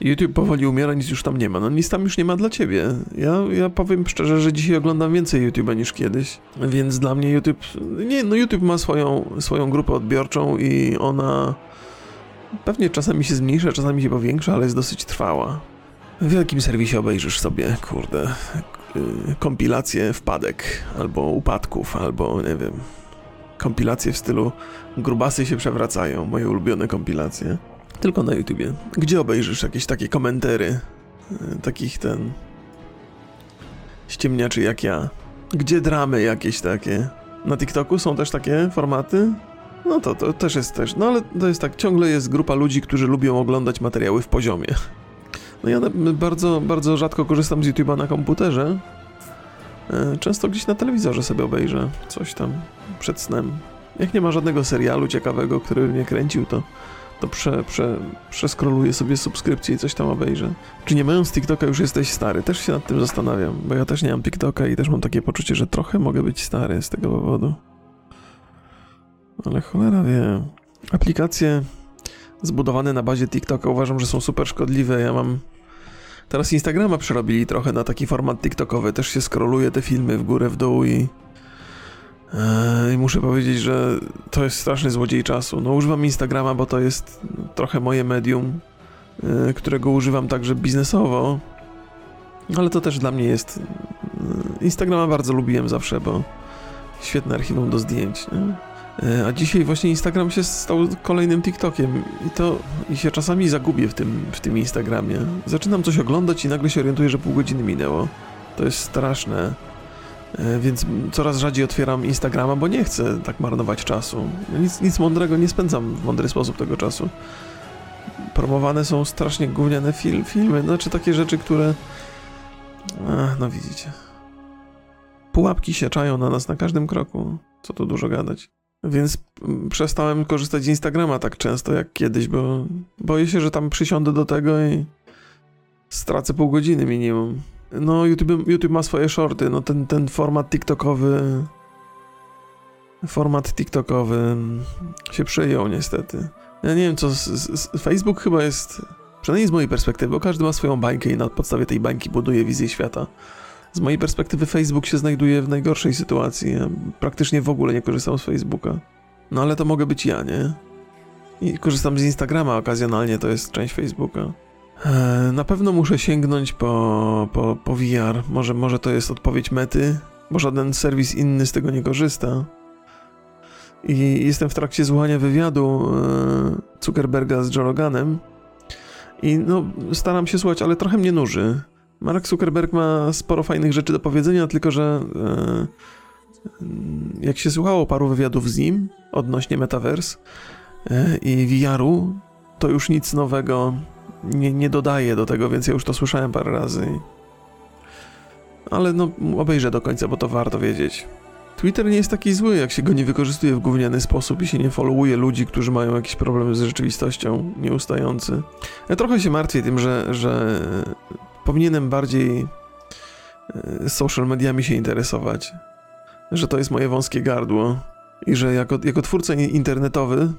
YouTube powoli umiera, nic już tam nie ma. No nic tam już nie ma dla ciebie. Ja powiem szczerze, że dzisiaj oglądam więcej YouTube'a niż kiedyś, więc dla mnie YouTube... Nie, no YouTube ma swoją grupę odbiorczą i ona pewnie czasami się zmniejsza, czasami się powiększa, ale jest dosyć trwała. W wielkim serwisie obejrzysz sobie, kurde, kompilację wpadek, albo upadków, albo nie wiem, kompilacje w stylu grubasy się przewracają, moje ulubione kompilacje. Tylko na YouTubie. Gdzie obejrzysz jakieś takie komentery takich ściemniaczy jak ja? Gdzie dramy jakieś takie? Na TikToku są też takie formaty? No to też jest też. No ale to jest tak, ciągle jest grupa ludzi, którzy lubią oglądać materiały w poziomie. No ja bardzo, bardzo rzadko korzystam z YouTube'a na komputerze. Często gdzieś na telewizorze sobie obejrzę coś tam przed snem. Jak nie ma żadnego serialu ciekawego, który by mnie kręcił, to przeskroluję sobie subskrypcję i coś tam obejrzę. Czy nie mając TikToka już jesteś stary? Też się nad tym zastanawiam, bo ja też nie mam TikToka i też mam takie poczucie, że trochę mogę być stary z tego powodu. Ale cholera wie. Aplikacje zbudowane na bazie TikToka uważam, że są super szkodliwe. Ja mam... Teraz Instagrama przerobili trochę na taki format TikTokowy. Też się scrolluje te filmy w górę, w dół i muszę powiedzieć, że to jest straszny złodziej czasu. No używam Instagrama, bo to jest trochę moje medium, którego używam także biznesowo, ale to też dla mnie jest... Instagrama bardzo lubiłem zawsze, bo świetne archiwum do zdjęć, nie? A dzisiaj właśnie Instagram się stał kolejnym TikTokiem i się czasami zagubię w tym Instagramie. Zaczynam coś oglądać i nagle się orientuję, że pół godziny minęło. To jest straszne. Więc coraz rzadziej otwieram Instagrama, bo nie chcę tak marnować czasu. Nic mądrego nie spędzam w mądry sposób tego czasu. Promowane są strasznie gówniane filmy, znaczy takie rzeczy, które... Ach, no widzicie. Pułapki się czają na nas na każdym kroku. Co tu dużo gadać. Więc przestałem korzystać z Instagrama tak często jak kiedyś, bo boję się, że tam przysiądę do tego i stracę pół godziny minimum. No YouTube ma swoje shorty, no ten format TikTokowy się przejął niestety. Ja nie wiem co, Facebook chyba jest, przynajmniej z mojej perspektywy, bo każdy ma swoją bańkę i na podstawie tej bańki buduje wizję świata. Z mojej perspektywy Facebook się znajduje w najgorszej sytuacji, ja praktycznie w ogóle nie korzystam z Facebooka. No ale to mogę być ja, nie? I korzystam z Instagrama okazjonalnie, to jest część Facebooka. Na pewno muszę sięgnąć po VR, może to jest odpowiedź Mety, bo żaden serwis inny z tego nie korzysta. I jestem w trakcie słuchania wywiadu Zuckerberga z Joe Roganem i no staram się słuchać, ale trochę mnie nuży. Mark Zuckerberg ma sporo fajnych rzeczy do powiedzenia, tylko że jak się słuchało paru wywiadów z nim odnośnie Metaverse i VR-u, to już nic nowego nie dodaje do tego, więc ja już to słyszałem parę razy. Ale no obejrzę do końca, bo to warto wiedzieć. Twitter nie jest taki zły, jak się go nie wykorzystuje w gówniany sposób i się nie followuje ludzi, którzy mają jakieś problemy z rzeczywistością nieustający. Ja trochę się martwię tym, że powinienem bardziej social mediami się interesować, że to jest moje wąskie gardło i że jako twórca internetowy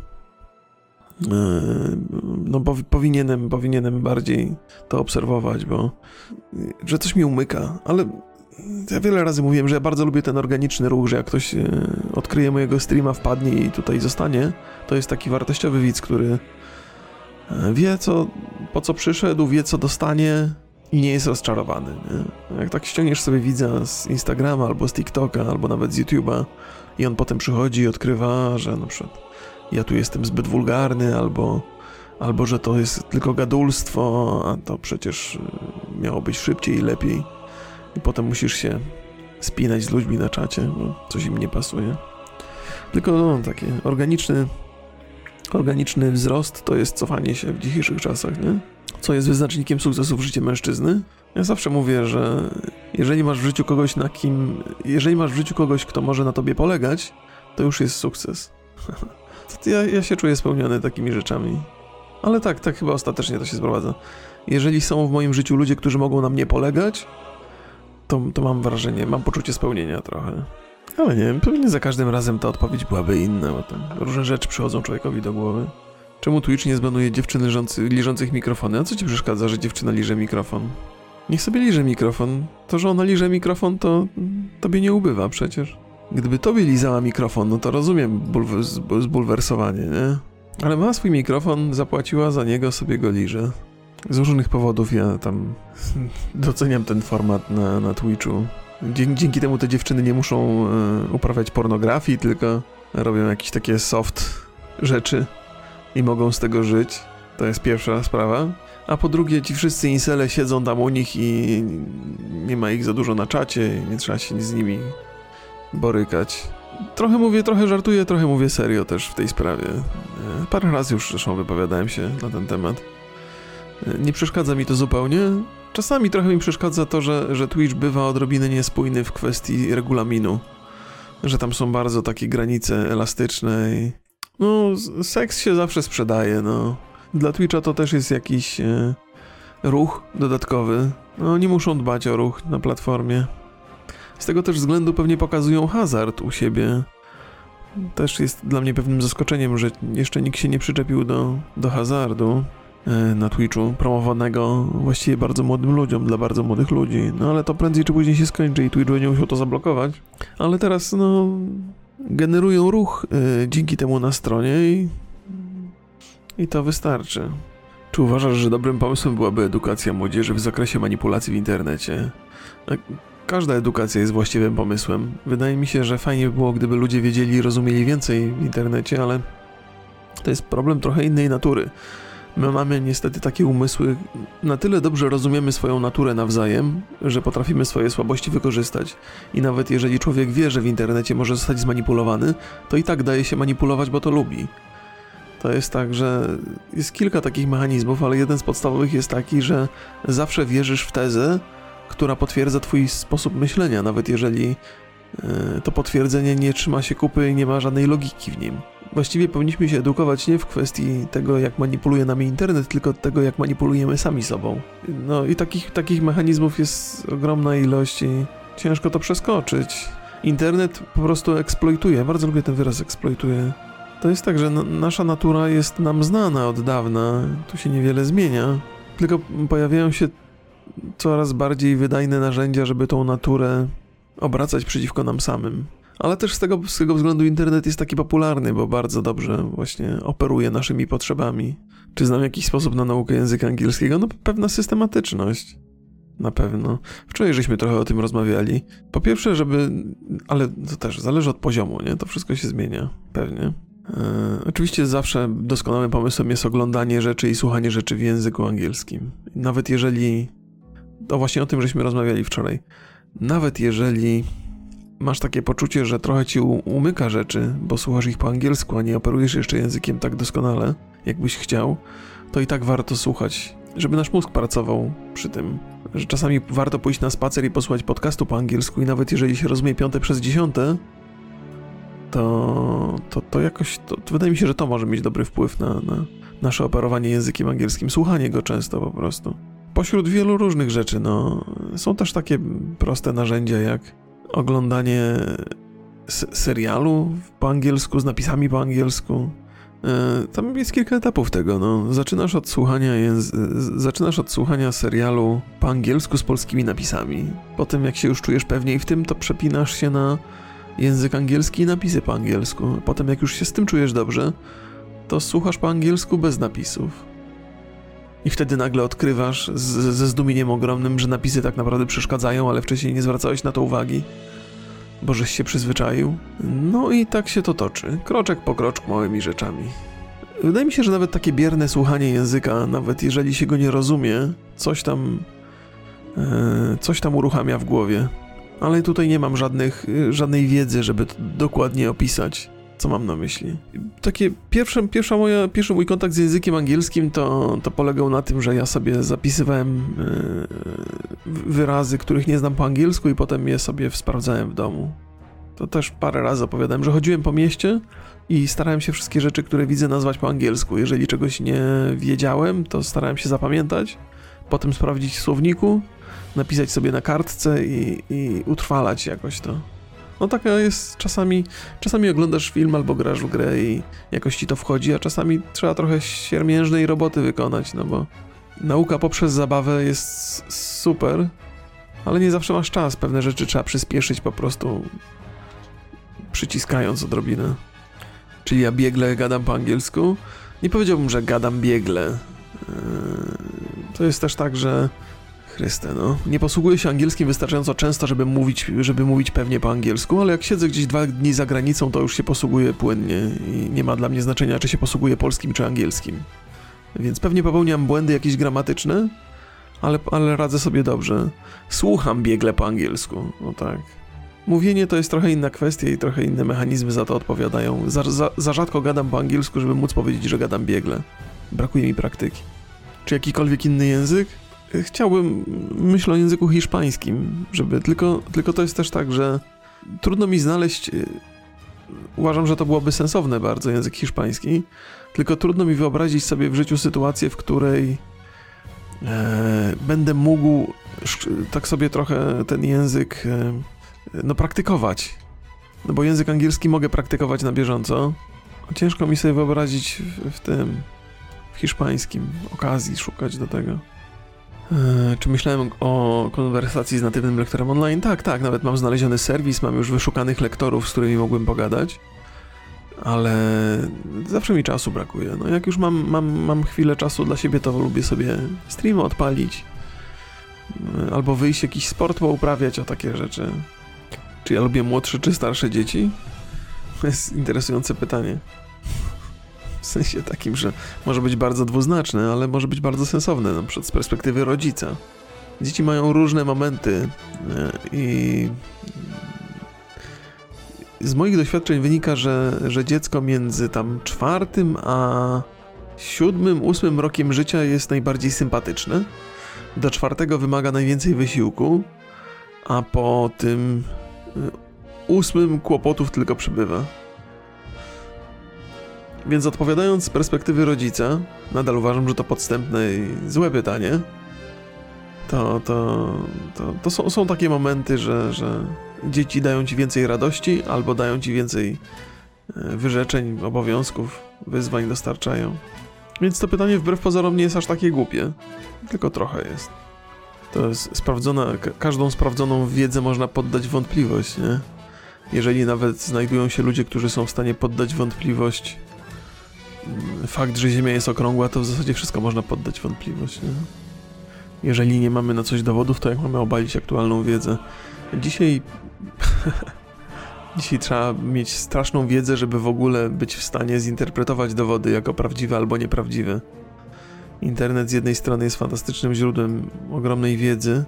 no powinienem bardziej to obserwować, bo że coś mi umyka, ale ja wiele razy mówiłem, że ja bardzo lubię ten organiczny ruch, że jak ktoś odkryje mojego streama, wpadnie i tutaj zostanie, to jest taki wartościowy widz, który wie po co przyszedł, wie co dostanie i nie jest rozczarowany, nie? Jak tak ściągniesz sobie widza z Instagrama albo z TikToka, albo nawet z YouTube'a i on potem przychodzi i odkrywa, że na przykład ja tu jestem zbyt wulgarny, albo że to jest tylko gadulstwo, a to przecież miało być szybciej i lepiej. I potem musisz się spinać z ludźmi na czacie, bo coś im nie pasuje. Tylko no, taki organiczny wzrost to jest cofanie się w dzisiejszych czasach, nie? Co jest wyznacznikiem sukcesu w życiu mężczyzny. Ja zawsze mówię, że jeżeli masz w życiu kogoś, kto może na tobie polegać, to już jest sukces. Ja się czuję spełniony takimi rzeczami. Ale tak chyba ostatecznie to się sprowadza. Jeżeli są w moim życiu ludzie, którzy mogą na mnie polegać, to mam poczucie spełnienia trochę. Ale nie wiem, pewnie za każdym razem ta odpowiedź byłaby inna, bo tam różne rzeczy przychodzą człowiekowi do głowy. Czemu Twitch nie zbanuje dziewczyn liżących mikrofony? A co ci przeszkadza, że dziewczyna liże mikrofon? Niech sobie liże mikrofon. To, że ona liże mikrofon, to tobie nie ubywa przecież. Gdyby tobie lizała mikrofon, no to rozumiem zbulwersowanie, nie? Ale ma swój mikrofon, zapłaciła za niego, sobie go liże. Z różnych powodów ja tam doceniam ten format na Twitchu. Dzięki temu te dziewczyny nie muszą uprawiać pornografii, tylko robią jakieś takie soft rzeczy i mogą z tego żyć. To jest pierwsza sprawa. A po drugie, ci wszyscy insele siedzą tam u nich i nie ma ich za dużo na czacie, nie trzeba się z nimi borykać. Trochę mówię, trochę żartuję, trochę mówię serio też w tej sprawie. Parę razy już zresztą wypowiadałem się na ten temat. Nie przeszkadza mi to zupełnie. Czasami trochę mi przeszkadza to, że Twitch bywa odrobinę niespójny w kwestii regulaminu. Że tam są bardzo takie granice elastyczne i... No, seks się zawsze sprzedaje, no. Dla Twitcha to też jest jakiś ruch dodatkowy. No, oni muszą dbać o ruch na platformie. Z tego też względu pewnie pokazują hazard u siebie. Też jest dla mnie pewnym zaskoczeniem, że jeszcze nikt się nie przyczepił do hazardu na Twitchu, promowanego właściwie bardzo młodym ludziom, dla bardzo młodych ludzi. No ale to prędzej czy później się skończy i Twitch będzie musiał to zablokować. Ale teraz, no, generują ruch dzięki temu na stronie i to wystarczy. Czy uważasz, że dobrym pomysłem byłaby edukacja młodzieży w zakresie manipulacji w internecie? Każda edukacja jest właściwym pomysłem. Wydaje mi się, że fajnie by było, gdyby ludzie wiedzieli i rozumieli więcej w internecie, ale to jest problem trochę innej natury. My mamy niestety takie umysły, na tyle dobrze rozumiemy swoją naturę nawzajem, że potrafimy swoje słabości wykorzystać. I nawet jeżeli człowiek wie, że w internecie może zostać zmanipulowany, to i tak daje się manipulować, bo to lubi. To jest tak, że jest kilka takich mechanizmów, ale jeden z podstawowych jest taki, że zawsze wierzysz w tezę, która potwierdza twój sposób myślenia, nawet jeżeli to potwierdzenie nie trzyma się kupy i nie ma żadnej logiki w nim. Właściwie powinniśmy się edukować nie w kwestii tego, jak manipuluje nami internet, tylko tego, jak manipulujemy sami sobą. No i takich mechanizmów jest ogromna ilość i ciężko to przeskoczyć. Internet po prostu eksploituje, bardzo lubię ten wyraz eksploituje. To jest tak, że nasza natura jest nam znana od dawna, tu się niewiele zmienia, tylko pojawiają się coraz bardziej wydajne narzędzia, żeby tą naturę obracać przeciwko nam samym. Ale też z tego względu internet jest taki popularny, bo bardzo dobrze właśnie operuje naszymi potrzebami. Czy znam jakiś sposób na naukę języka angielskiego? No pewna systematyczność. Na pewno. Wczoraj żeśmy trochę o tym rozmawiali. Po pierwsze, żeby... Ale to też zależy od poziomu, nie? To wszystko się zmienia. Pewnie. Oczywiście zawsze doskonałym pomysłem jest oglądanie rzeczy i słuchanie rzeczy w języku angielskim. Nawet jeżeli... To właśnie o tym żeśmy rozmawiali wczoraj. Nawet jeżeli... Masz takie poczucie, że trochę ci umyka rzeczy, bo słuchasz ich po angielsku, a nie operujesz jeszcze językiem tak doskonale, jakbyś chciał, to i tak warto słuchać, żeby nasz mózg pracował przy tym, że czasami warto pójść na spacer i posłuchać podcastu po angielsku i nawet jeżeli się rozumie 5 przez 10, to jakoś, to wydaje mi się, że to może mieć dobry wpływ na nasze operowanie językiem angielskim, słuchanie go często po prostu. Pośród wielu różnych rzeczy, no, są też takie proste narzędzia jak oglądanie serialu po angielsku, z napisami po angielsku. Tam jest kilka etapów tego, no. Zaczynasz od słuchania serialu po angielsku z polskimi napisami. Potem jak się już czujesz pewniej w tym, to przepinasz się na język angielski i napisy po angielsku. Potem jak już się z tym czujesz dobrze, to słuchasz po angielsku bez napisów. I wtedy nagle odkrywasz ze zdumieniem ogromnym, że napisy tak naprawdę przeszkadzają, ale wcześniej nie zwracałeś na to uwagi, bo żeś się przyzwyczaił. No i tak się to toczy, kroczek po kroczku, małymi rzeczami. Wydaje mi się, że nawet takie bierne słuchanie języka, nawet jeżeli się go nie rozumie, coś tam uruchamia w głowie. Ale tutaj nie mam żadnej wiedzy, żeby to dokładnie opisać. Co mam na myśli? Takie pierwszy mój kontakt z językiem angielskim to polegał na tym, że ja sobie zapisywałem wyrazy, których nie znam po angielsku i potem je sobie sprawdzałem w domu. To też parę razy opowiadałem, że chodziłem po mieście i starałem się wszystkie rzeczy, które widzę, nazwać po angielsku. Jeżeli czegoś nie wiedziałem, to starałem się zapamiętać, potem sprawdzić w słowniku, napisać sobie na kartce i utrwalać jakoś to. No taka jest czasami, oglądasz film albo grasz w grę i jakoś ci to wchodzi, a czasami trzeba trochę siermiężnej roboty wykonać, no bo nauka poprzez zabawę jest super, ale nie zawsze masz czas, pewne rzeczy trzeba przyspieszyć po prostu przyciskając odrobinę. Czyli ja biegle gadam po angielsku. Nie powiedziałbym, że gadam biegle. To jest też tak, że Chryste, no. Nie posługuję się angielskim wystarczająco często, żeby mówić pewnie po angielsku, ale jak siedzę gdzieś 2 dni za granicą, to już się posługuję płynnie i nie ma dla mnie znaczenia, czy się posługuję polskim, czy angielskim. Więc pewnie popełniam błędy jakieś gramatyczne, ale radzę sobie dobrze. Słucham biegle po angielsku, no tak. Mówienie to jest trochę inna kwestia i trochę inne mechanizmy za to odpowiadają. Za rzadko gadam po angielsku, żeby móc powiedzieć, że gadam biegle. Brakuje mi praktyki. Czy jakikolwiek inny język? Chciałbym, myślę o języku hiszpańskim, żeby tylko to jest też tak, że trudno mi znaleźć, uważam, że to byłoby sensowne bardzo, język hiszpański, tylko trudno mi wyobrazić sobie w życiu sytuację, w której będę mógł tak sobie trochę ten język praktykować, no bo język angielski mogę praktykować na bieżąco, ciężko mi sobie wyobrazić w hiszpańskim okazji szukać do tego. Czy myślałem o konwersacji z natywnym lektorem online? Tak, nawet mam znaleziony serwis, mam już wyszukanych lektorów, z którymi mógłbym pogadać, ale zawsze mi czasu brakuje. No jak już mam chwilę czasu dla siebie, to lubię sobie stream odpalić, albo wyjść jakiś sport pouprawiać, o takie rzeczy. Czy ja lubię młodsze czy starsze dzieci? To jest interesujące pytanie. W sensie takim, że może być bardzo dwuznaczne, ale może być bardzo sensowne, na przykład z perspektywy rodzica. Dzieci mają różne momenty i z moich doświadczeń wynika, że dziecko między tam 4 a 7, 8 rokiem życia jest najbardziej sympatyczne. Do 4 wymaga najwięcej wysiłku, a po tym 8 kłopotów tylko przybywa. Więc odpowiadając z perspektywy rodzica, nadal uważam, że to podstępne i złe pytanie, to są takie momenty, że dzieci dają ci więcej radości, albo dają ci więcej wyrzeczeń, obowiązków, wyzwań dostarczają. Więc to pytanie wbrew pozorom nie jest aż takie głupie, tylko trochę jest. To jest sprawdzona, każdą sprawdzoną wiedzę można poddać wątpliwość, nie? Jeżeli nawet znajdują się ludzie, którzy są w stanie poddać wątpliwość fakt, że Ziemia jest okrągła, to w zasadzie wszystko można poddać wątpliwość, nie? Jeżeli nie mamy na coś dowodów, to jak mamy obalić aktualną wiedzę? Dzisiaj trzeba mieć straszną wiedzę, żeby w ogóle być w stanie zinterpretować dowody jako prawdziwe albo nieprawdziwe. Internet z jednej strony jest fantastycznym źródłem ogromnej wiedzy,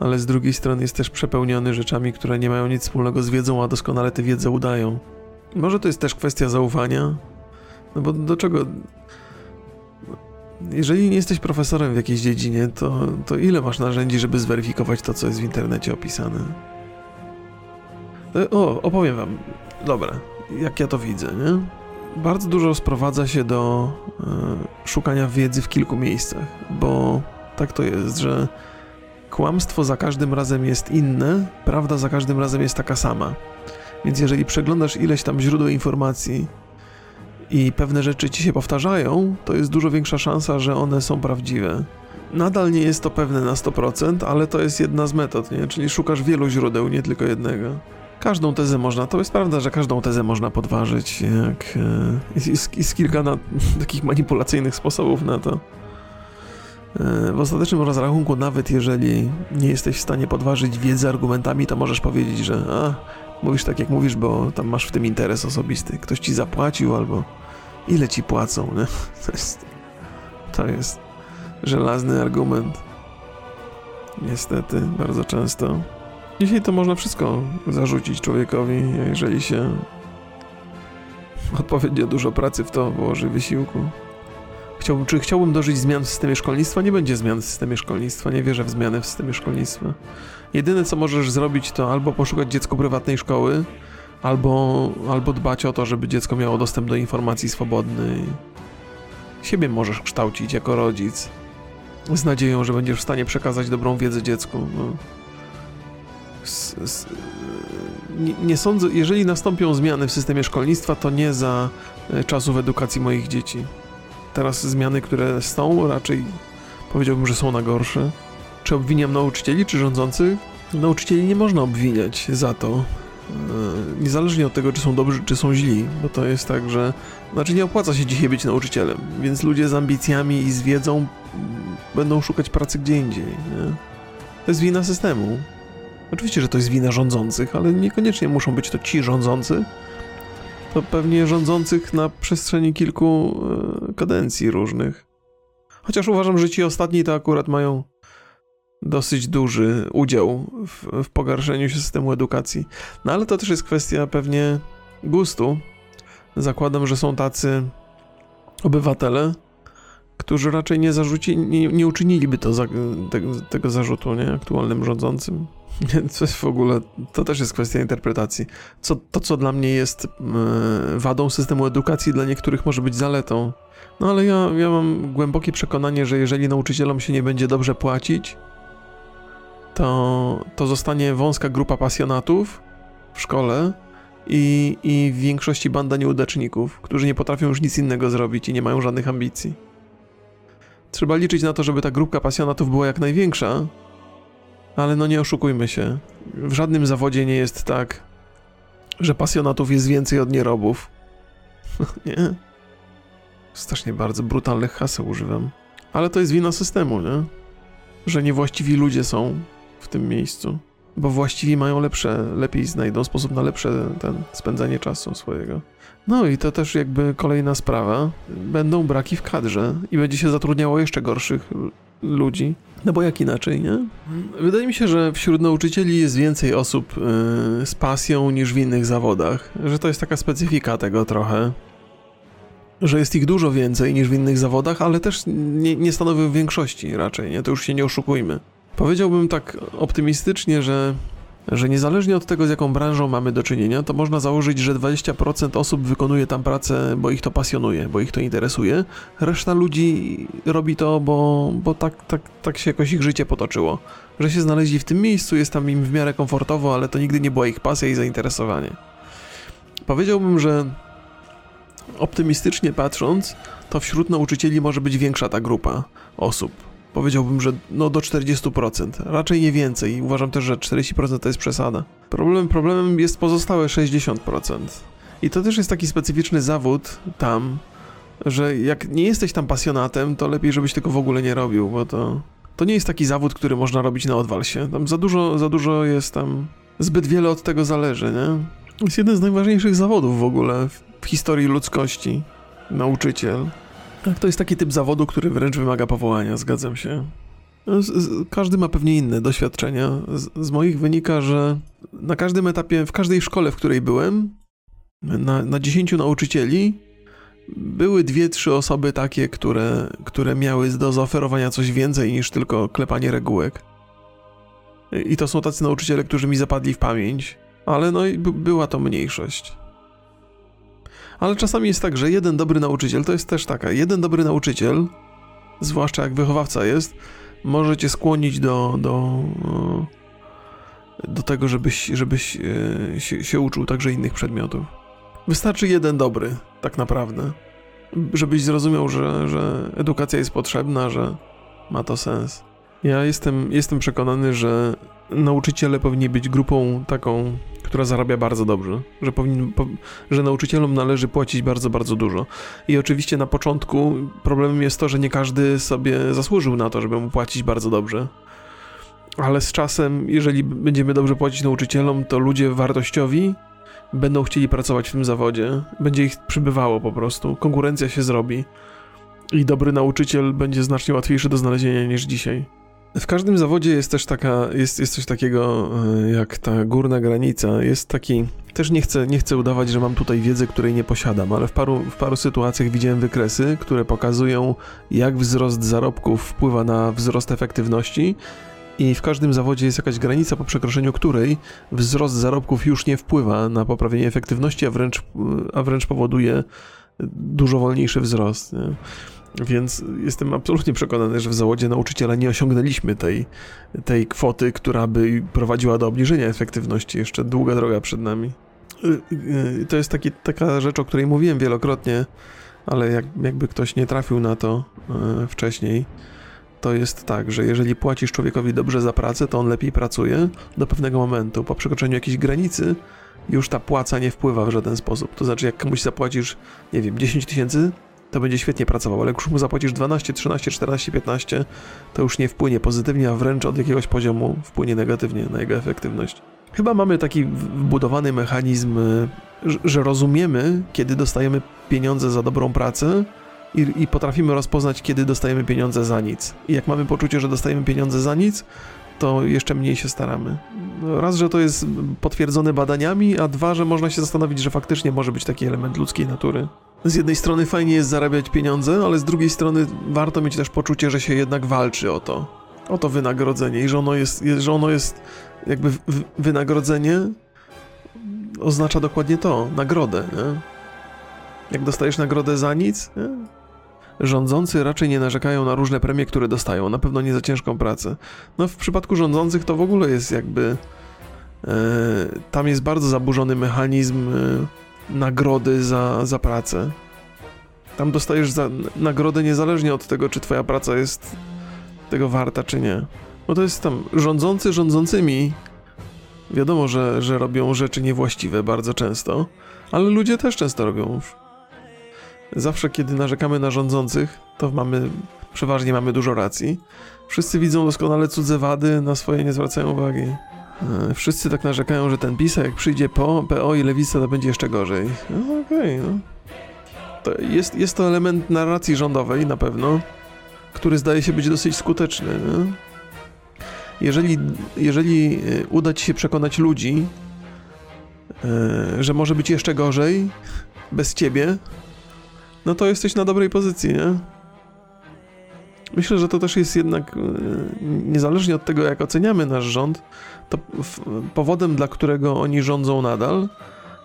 ale z drugiej strony jest też przepełniony rzeczami, które nie mają nic wspólnego z wiedzą, a doskonale tę wiedzę udają. Może to jest też kwestia zaufania? No bo do czego? Jeżeli nie jesteś profesorem w jakiejś dziedzinie, to ile masz narzędzi, żeby zweryfikować to, co jest w internecie opisane? Opowiem wam. Dobra, jak ja to widzę, nie? Bardzo dużo sprowadza się do szukania wiedzy w kilku miejscach, bo tak to jest, że kłamstwo za każdym razem jest inne, prawda za każdym razem jest taka sama. Więc jeżeli przeglądasz ileś tam źródeł informacji i pewne rzeczy ci się powtarzają, to jest dużo większa szansa, że one są prawdziwe. Nadal nie jest to pewne na 100%, ale to jest jedna z metod, nie? Czyli szukasz wielu źródeł, nie tylko jednego. Każdą tezę można, to jest prawda, że każdą tezę można podważyć, jak jest kilka takich manipulacyjnych sposobów na to. W ostatecznym rozrachunku, nawet jeżeli nie jesteś w stanie podważyć wiedzy argumentami, to możesz powiedzieć, że mówisz tak jak mówisz, bo tam masz w tym interes osobisty. Ktoś ci zapłacił albo ile ci płacą, nie? To jest żelazny argument. Niestety, bardzo często. Dzisiaj to można wszystko zarzucić człowiekowi, jeżeli się odpowiednio dużo pracy w to włoży, wysiłku. Czy chciałbym dożyć zmian w systemie szkolnictwa? Nie będzie zmian w systemie szkolnictwa, nie wierzę w zmianę w systemie szkolnictwa. Jedyne, co możesz zrobić, to albo poszukać dziecku prywatnej szkoły, albo dbać o to, żeby dziecko miało dostęp do informacji swobodnej. Siebie możesz kształcić jako rodzic, z nadzieją, że będziesz w stanie przekazać dobrą wiedzę dziecku. No. nie sądzę, jeżeli nastąpią zmiany w systemie szkolnictwa, to nie za czasów edukacji moich dzieci. Teraz zmiany, które są, raczej powiedziałbym, że są na gorsze. Czy obwiniam nauczycieli, czy rządzących? Nauczycieli nie można obwiniać za to, niezależnie od tego, czy są dobrzy, czy są źli, bo to jest tak, że... Znaczy nie opłaca się dzisiaj być nauczycielem, więc ludzie z ambicjami i z wiedzą będą szukać pracy gdzie indziej, nie? To jest wina systemu. Oczywiście, że to jest wina rządzących, ale niekoniecznie muszą być to ci rządzący. To pewnie rządzących na przestrzeni kilku kadencji różnych. Chociaż uważam, że ci ostatni to akurat mają dosyć duży udział w pogarszeniu się systemu edukacji. No ale to też jest kwestia pewnie gustu. Zakładam, że są tacy obywatele, którzy raczej nie uczyniliby to tego zarzutu, nie? Aktualnym rządzącym. Coś w ogóle, to też jest kwestia interpretacji. Co dla mnie jest wadą systemu edukacji, dla niektórych może być zaletą. No ale ja mam głębokie przekonanie, że jeżeli nauczycielom się nie będzie dobrze płacić, to zostanie wąska grupa pasjonatów w szkole i w większości banda nieudaczników, którzy nie potrafią już nic innego zrobić i nie mają żadnych ambicji. Trzeba liczyć na to, żeby ta grupka pasjonatów była jak największa, ale no nie oszukujmy się. W żadnym zawodzie nie jest tak, że pasjonatów jest więcej od nierobów. Nie? Strasznie bardzo brutalnych haseł używam. Ale to jest wina systemu, nie? Że niewłaściwi ludzie są w tym miejscu. Bo właściwi mają lepiej znajdą sposób na lepsze spędzanie czasu swojego. No i to też jakby kolejna sprawa. Będą braki w kadrze i będzie się zatrudniało jeszcze gorszych ludzi. No bo jak inaczej, nie? Wydaje mi się, że wśród nauczycieli jest więcej osób z pasją niż w innych zawodach. Że to jest taka specyfika tego trochę. Że jest ich dużo więcej niż w innych zawodach, ale też nie stanowią większości raczej, nie? To już się nie oszukujmy. Powiedziałbym tak optymistycznie, że niezależnie od tego, z jaką branżą mamy do czynienia, to można założyć, że 20% osób wykonuje tam pracę, bo ich to pasjonuje, bo ich to interesuje. Reszta ludzi robi to, bo tak się jakoś ich życie potoczyło. Że się znaleźli w tym miejscu, jest tam im w miarę komfortowo, ale to nigdy nie była ich pasja i zainteresowanie. Powiedziałbym, że optymistycznie patrząc, to wśród nauczycieli może być większa ta grupa osób. Powiedziałbym, że no do 40%, raczej nie więcej. Uważam też, że 40% to jest przesada. Problemem jest pozostałe 60%. I to też jest taki specyficzny zawód tam, że jak nie jesteś tam pasjonatem, to lepiej, żebyś tego w ogóle nie robił, bo to nie jest taki zawód, który można robić na odwalsie. Tam za dużo jest tam, zbyt wiele od tego zależy, nie? Jest jeden z najważniejszych zawodów w ogóle w historii ludzkości. Nauczyciel. Tak, to jest taki typ zawodu, który wręcz wymaga powołania, zgadzam się. Każdy ma pewnie inne doświadczenia. Z moich wynika, że na każdym etapie, w każdej szkole, w której byłem, na 10 nauczycieli były 2-3 osoby takie, które miały do zaoferowania coś więcej niż tylko klepanie regułek. I to są tacy nauczyciele, którzy mi zapadli w pamięć, ale no i była to mniejszość. Ale czasami jest tak, że jeden dobry nauczyciel, to jest też taka, jeden dobry nauczyciel, zwłaszcza jak wychowawca jest, może cię skłonić do tego, żebyś się uczył także innych przedmiotów. Wystarczy jeden dobry, tak naprawdę, żebyś zrozumiał, że edukacja jest potrzebna, że ma to sens. Ja jestem przekonany, że nauczyciele powinni być grupą taką, która zarabia bardzo dobrze, że nauczycielom należy płacić bardzo, bardzo dużo. I oczywiście na początku problemem jest to, że nie każdy sobie zasłużył na to, żeby mu płacić bardzo dobrze. Ale z czasem, jeżeli będziemy dobrze płacić nauczycielom, to ludzie wartościowi będą chcieli pracować w tym zawodzie. Będzie ich przybywało po prostu. Konkurencja się zrobi. I dobry nauczyciel będzie znacznie łatwiejszy do znalezienia niż dzisiaj. W każdym zawodzie jest też jest coś takiego jak ta górna granica. Jest taki, też nie chcę udawać, że mam tutaj wiedzę, której nie posiadam, ale w paru sytuacjach widziałem wykresy, które pokazują, jak wzrost zarobków wpływa na wzrost efektywności i w każdym zawodzie jest jakaś granica, po przekroczeniu której wzrost zarobków już nie wpływa na poprawienie efektywności, a wręcz powoduje dużo wolniejszy wzrost. Nie? Więc jestem absolutnie przekonany, że w zawodzie nauczyciela nie osiągnęliśmy tej kwoty, która by prowadziła do obniżenia efektywności. Jeszcze długa droga przed nami. To jest taka rzecz, o której mówiłem wielokrotnie, ale jakby ktoś nie trafił na to wcześniej, to jest tak, że jeżeli płacisz człowiekowi dobrze za pracę, to on lepiej pracuje do pewnego momentu. Po przekroczeniu jakiejś granicy już ta płaca nie wpływa w żaden sposób. To znaczy, jak komuś zapłacisz, nie wiem, 10 000, to będzie świetnie pracował, ale jak już mu zapłacisz 12, 13, 14, 15, to już nie wpłynie pozytywnie, a wręcz od jakiegoś poziomu wpłynie negatywnie na jego efektywność. Chyba mamy taki wbudowany mechanizm, że rozumiemy, kiedy dostajemy pieniądze za dobrą pracę i potrafimy rozpoznać, kiedy dostajemy pieniądze za nic. I jak mamy poczucie, że dostajemy pieniądze za nic, to jeszcze mniej się staramy. Raz, że to jest potwierdzone badaniami, a dwa, że można się zastanowić, że faktycznie może być taki element ludzkiej natury. Z jednej strony fajnie jest zarabiać pieniądze, ale z drugiej strony warto mieć też poczucie, że się jednak walczy o to wynagrodzenie i że ono jest jakby wynagrodzenie oznacza dokładnie to, nagrodę, nie? Jak dostajesz nagrodę za nic, nie? Rządzący raczej nie narzekają na różne premie, które dostają, na pewno nie za ciężką pracę. No w przypadku rządzących to w ogóle jest jakby... tam jest bardzo zaburzony mechanizm nagrody za pracę. Tam dostajesz za nagrodę niezależnie od tego, czy twoja praca jest tego warta, czy nie. Bo to jest tam rządzący rządzącymi. Wiadomo, że robią rzeczy niewłaściwe bardzo często, ale ludzie też często robią. Zawsze, kiedy narzekamy na rządzących, to przeważnie mamy dużo racji. Wszyscy widzą doskonale cudze wady, na swoje nie zwracają uwagi. Wszyscy tak narzekają, że ten PiS, jak przyjdzie po PO i Lewica, to będzie jeszcze gorzej. No okej, no. To jest to element narracji rządowej na pewno, który zdaje się być dosyć skuteczny. No? Jeżeli uda ci się przekonać ludzi, że może być jeszcze gorzej bez ciebie, no to jesteś na dobrej pozycji, nie? Myślę, że to też jest jednak, niezależnie od tego, jak oceniamy nasz rząd, to powodem, dla którego oni rządzą nadal,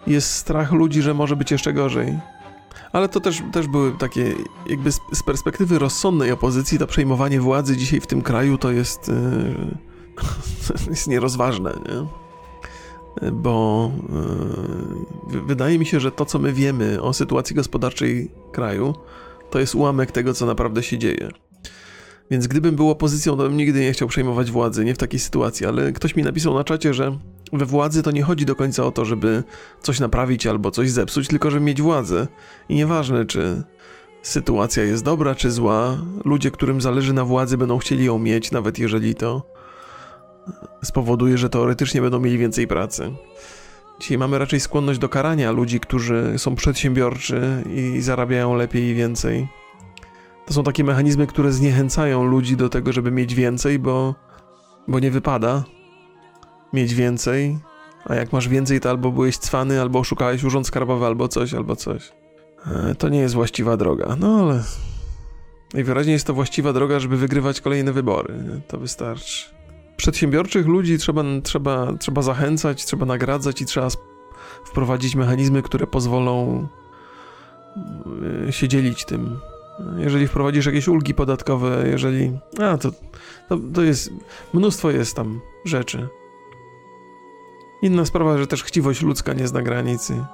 jest strach ludzi, że może być jeszcze gorzej. Ale to też były takie, jakby z perspektywy rozsądnej opozycji, to przejmowanie władzy dzisiaj w tym kraju to jest, jest nierozważne, nie? Bo wydaje mi się, że to, co my wiemy o sytuacji gospodarczej kraju, to jest ułamek tego, co naprawdę się dzieje. Więc gdybym był opozycją, to bym nigdy nie chciał przejmować władzy, nie w takiej sytuacji, ale ktoś mi napisał na czacie, że we władzy to nie chodzi do końca o to, żeby coś naprawić albo coś zepsuć, tylko żeby mieć władzę. I nieważne, czy sytuacja jest dobra, czy zła, ludzie, którym zależy na władzy, będą chcieli ją mieć, nawet jeżeli to spowoduje, że teoretycznie będą mieli więcej pracy. Dzisiaj mamy raczej skłonność do karania ludzi, którzy są przedsiębiorczy i zarabiają lepiej i więcej. To są takie mechanizmy, które zniechęcają ludzi do tego, żeby mieć więcej, bo nie wypada mieć więcej, a jak masz więcej, to albo byłeś cwany, albo oszukałeś urząd skarbowy, albo coś. To nie jest właściwa droga, no ale najwyraźniej jest to właściwa droga, żeby wygrywać kolejne wybory, to wystarczy. Przedsiębiorczych ludzi trzeba zachęcać, trzeba nagradzać i trzeba wprowadzić mechanizmy, które pozwolą się dzielić tym. Jeżeli wprowadzisz jakieś ulgi podatkowe, to jest... Mnóstwo jest tam rzeczy. Inna sprawa, że też chciwość ludzka nie zna granicy.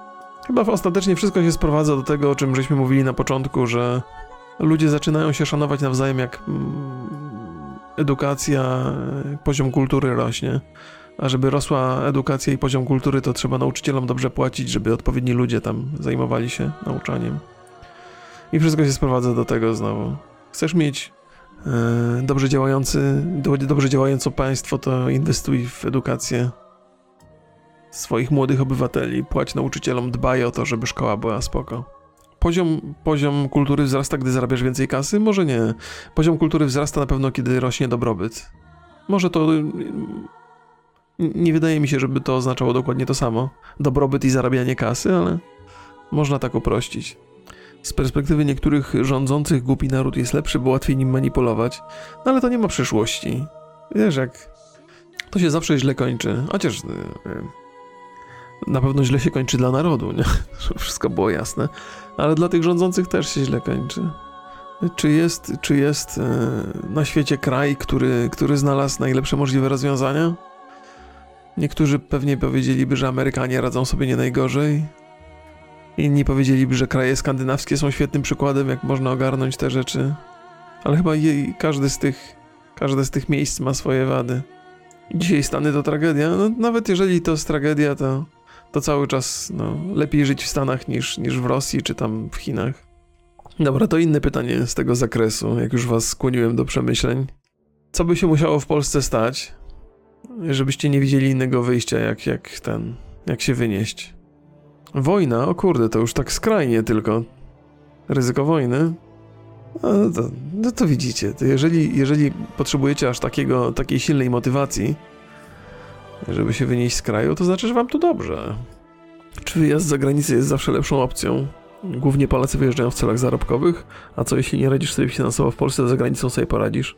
Chyba ostatecznie wszystko się sprowadza do tego, o czym żeśmy mówili na początku, że ludzie zaczynają się szanować nawzajem, jak edukacja, poziom kultury rośnie. A żeby rosła edukacja i poziom kultury, to trzeba nauczycielom dobrze płacić, żeby odpowiedni ludzie tam zajmowali się nauczaniem. I wszystko się sprowadza do tego znowu. Chcesz mieć dobrze działające państwo, to inwestuj w edukację swoich młodych obywateli. Płać nauczycielom, dbaj o to, żeby szkoła była spoko. Poziom kultury wzrasta, gdy zarabiasz więcej kasy? Może nie. Poziom kultury wzrasta na pewno, kiedy rośnie dobrobyt. Może to... Nie wydaje mi się, żeby to oznaczało dokładnie to samo. Dobrobyt i zarabianie kasy, ale można tak uprościć. Z perspektywy niektórych rządzących głupi naród jest lepszy, bo łatwiej nim manipulować. No ale to nie ma przyszłości. Wiesz, jak... To się zawsze źle kończy. Chociaż... Na pewno źle się kończy dla narodu, nie? Wszystko było jasne. Ale dla tych rządzących też się źle kończy. Czy jest na świecie kraj, który znalazł najlepsze możliwe rozwiązania? Niektórzy pewnie powiedzieliby, że Amerykanie radzą sobie nie najgorzej. Inni powiedzieliby, że kraje skandynawskie są świetnym przykładem, jak można ogarnąć te rzeczy. Ale chyba każde z tych miejsc ma swoje wady. Dzisiaj Stany to tragedia. No, nawet jeżeli to jest tragedia, to cały czas lepiej żyć w Stanach niż w Rosji czy tam w Chinach. Dobra, to inne pytanie z tego zakresu, jak już was skłoniłem do przemyśleń. Co by się musiało w Polsce stać, żebyście nie widzieli innego wyjścia, jak się wynieść? Wojna? O kurde, to już tak skrajnie tylko. Ryzyko wojny? No to widzicie, to jeżeli potrzebujecie aż takiej silnej motywacji, żeby się wynieść z kraju, to znaczy, że wam tu dobrze. Czy wyjazd za granicę jest zawsze lepszą opcją? Głównie Polacy wyjeżdżają w celach zarobkowych, a co jeśli nie radzisz sobie finansowo w Polsce, to za granicą sobie poradzisz?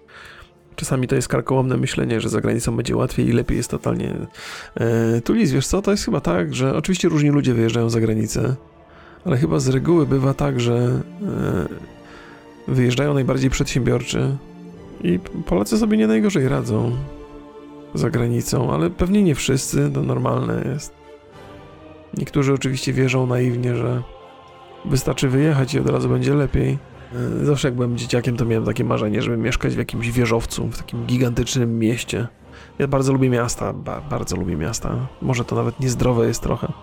Czasami to jest karkołomne myślenie, że za granicą będzie łatwiej i lepiej jest totalnie... Tulis, wiesz co, to jest chyba tak, że oczywiście różni ludzie wyjeżdżają za granicę, ale chyba z reguły bywa tak, że wyjeżdżają najbardziej przedsiębiorczy i Polacy sobie nie najgorzej radzą za granicą, ale pewnie nie wszyscy, to normalne jest. Niektórzy oczywiście wierzą naiwnie, że wystarczy wyjechać i od razu będzie lepiej. Zawsze jak byłem dzieciakiem, to miałem takie marzenie, żeby mieszkać w jakimś wieżowcu, w takim gigantycznym mieście. Ja bardzo lubię miasta, bardzo lubię miasta. Może to nawet niezdrowe jest trochę.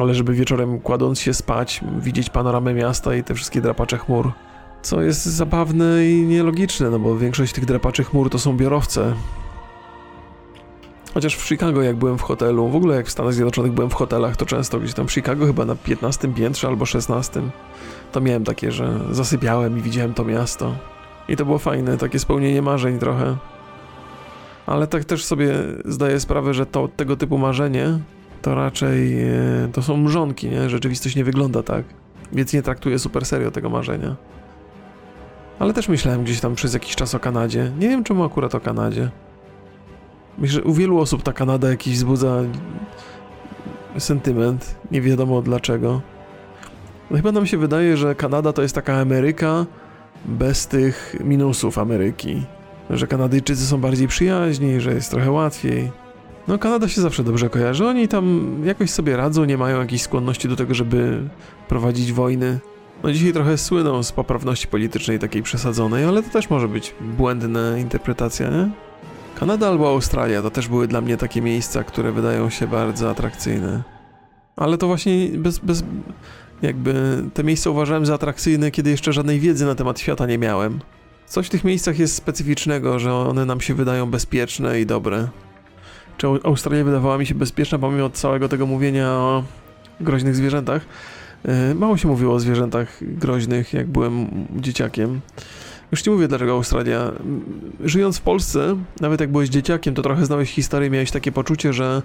Ale żeby wieczorem, kładąc się spać, widzieć panoramę miasta i te wszystkie drapacze chmur. Co jest zabawne i nielogiczne, no bo większość tych drapaczy chmur to są biurowce. Chociaż w Chicago, jak byłem w hotelu, w ogóle jak w Stanach Zjednoczonych byłem w hotelach, to często gdzieś tam w Chicago, chyba na 15 piętrze albo 16, to miałem takie, że zasypiałem i widziałem to miasto. I to było fajne, takie spełnienie marzeń trochę. Ale tak też sobie zdaję sprawę, że tego typu marzenie to raczej to są mrzonki, nie? Rzeczywistość nie wygląda tak, więc nie traktuję super serio tego marzenia. Ale też myślałem gdzieś tam przez jakiś czas o Kanadzie. Nie wiem, czemu akurat o Kanadzie. Myślę, że u wielu osób ta Kanada jakiś wzbudza sentyment, nie wiadomo dlaczego. No chyba nam się wydaje, że Kanada to jest taka Ameryka bez tych minusów Ameryki. Że Kanadyjczycy są bardziej przyjaźni, że jest trochę łatwiej. No Kanada się zawsze dobrze kojarzy, oni tam jakoś sobie radzą, nie mają jakiejś skłonności do tego, żeby prowadzić wojny. No dzisiaj trochę słyną z poprawności politycznej takiej przesadzonej, ale to też może być błędna interpretacja, nie? Kanada albo Australia to też były dla mnie takie miejsca, które wydają się bardzo atrakcyjne. Ale to właśnie jakby te miejsca uważałem za atrakcyjne, kiedy jeszcze żadnej wiedzy na temat świata nie miałem. Coś w tych miejscach jest specyficznego, że one nam się wydają bezpieczne i dobre. Czy Australia wydawała mi się bezpieczna, pomimo całego tego mówienia o groźnych zwierzętach? Mało się mówiło o zwierzętach groźnych, jak byłem dzieciakiem. Już nie mówię, dlaczego Australia. Żyjąc w Polsce, nawet jak byłeś dzieciakiem, to trochę znałeś historię, miałeś takie poczucie, że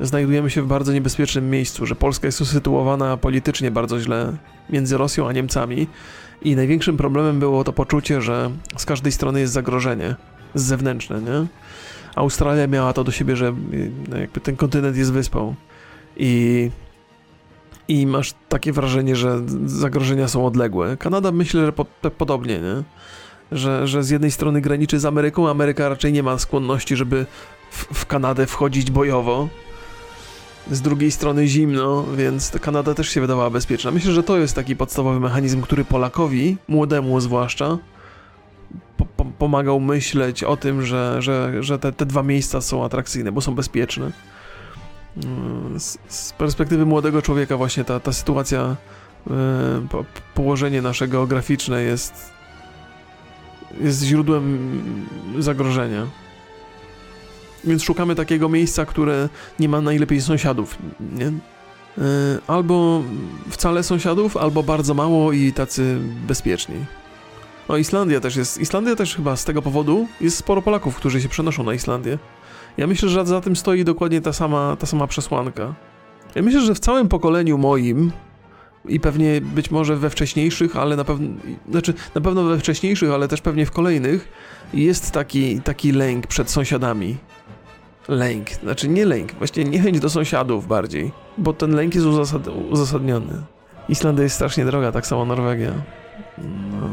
znajdujemy się w bardzo niebezpiecznym miejscu, że Polska jest usytuowana politycznie bardzo źle między Rosją a Niemcami i największym problemem było to poczucie, że z każdej strony jest zagrożenie, z zewnętrzne, nie? Australia miała to do siebie, że jakby ten kontynent jest wyspą i masz takie wrażenie, że zagrożenia są odległe. Kanada myślę, że podobnie, nie? Że z jednej strony graniczy z Ameryką, Ameryka raczej nie ma skłonności, żeby w Kanadę wchodzić bojowo. Z drugiej strony zimno, więc Kanada też się wydawała bezpieczna. Myślę, że to jest taki podstawowy mechanizm, który Polakowi, młodemu zwłaszcza, pomagał myśleć o tym, że te dwa miejsca są atrakcyjne, bo są bezpieczne. Z perspektywy młodego człowieka właśnie ta sytuacja, położenie nasze geograficzne jest źródłem zagrożenia. Więc szukamy takiego miejsca, które nie ma najlepiej sąsiadów, nie? Albo wcale sąsiadów, albo bardzo mało i tacy bezpieczni. No Islandia też jest. Islandia też chyba z tego powodu jest sporo Polaków, którzy się przenoszą na Islandię. Ja myślę, że za tym stoi dokładnie ta sama przesłanka. Ja myślę, że w całym pokoleniu moim i pewnie być może we wcześniejszych, ale na pewno we wcześniejszych, ale też pewnie w kolejnych jest taki lęk przed sąsiadami. Lęk, znaczy nie lęk, właśnie niechęć do sąsiadów bardziej, bo ten lęk jest uzasadniony. Islandia jest strasznie droga, tak samo Norwegia. No.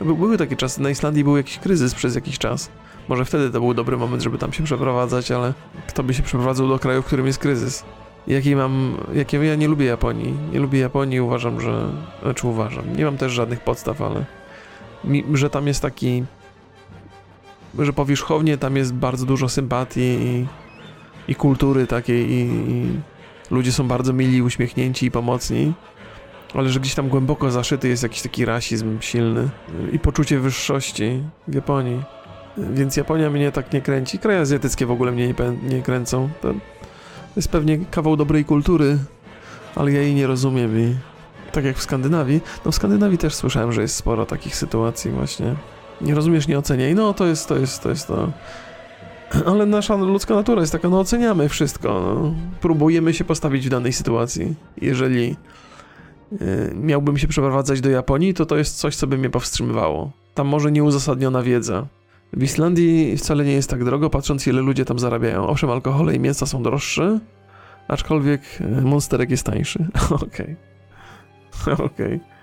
Były takie czasy, na Islandii był jakiś kryzys przez jakiś czas. Może wtedy to był dobry moment, żeby tam się przeprowadzać, ale kto by się przeprowadzał do kraju, w którym jest kryzys? Ja nie lubię Japonii. Nie lubię Japonii, nie mam też żadnych podstaw, ale że tam jest taki, że powierzchownie tam jest bardzo dużo sympatii i kultury takiej i ludzie są bardzo mili, uśmiechnięci i pomocni, ale że gdzieś tam głęboko zaszyty jest jakiś taki rasizm silny i poczucie wyższości w Japonii. Więc Japonia mnie tak nie kręci. Kraje azjatyckie w ogóle mnie nie kręcą. To jest pewnie kawał dobrej kultury, ale ja jej nie rozumiem i tak jak w Skandynawii. No w Skandynawii też słyszałem, że jest sporo takich sytuacji właśnie. Nie rozumiesz, nie oceniaj. No to jest to. Ale nasza ludzka natura jest taka, no oceniamy wszystko. No. Próbujemy się postawić w danej sytuacji. Jeżeli miałbym się przeprowadzać do Japonii, to jest coś, co by mnie powstrzymywało. Tam może nieuzasadniona wiedza. W Islandii wcale nie jest tak drogo, patrząc ile ludzie tam zarabiają. Owszem, alkohole i mięsa są droższe, aczkolwiek monsterek jest tańszy. Okej.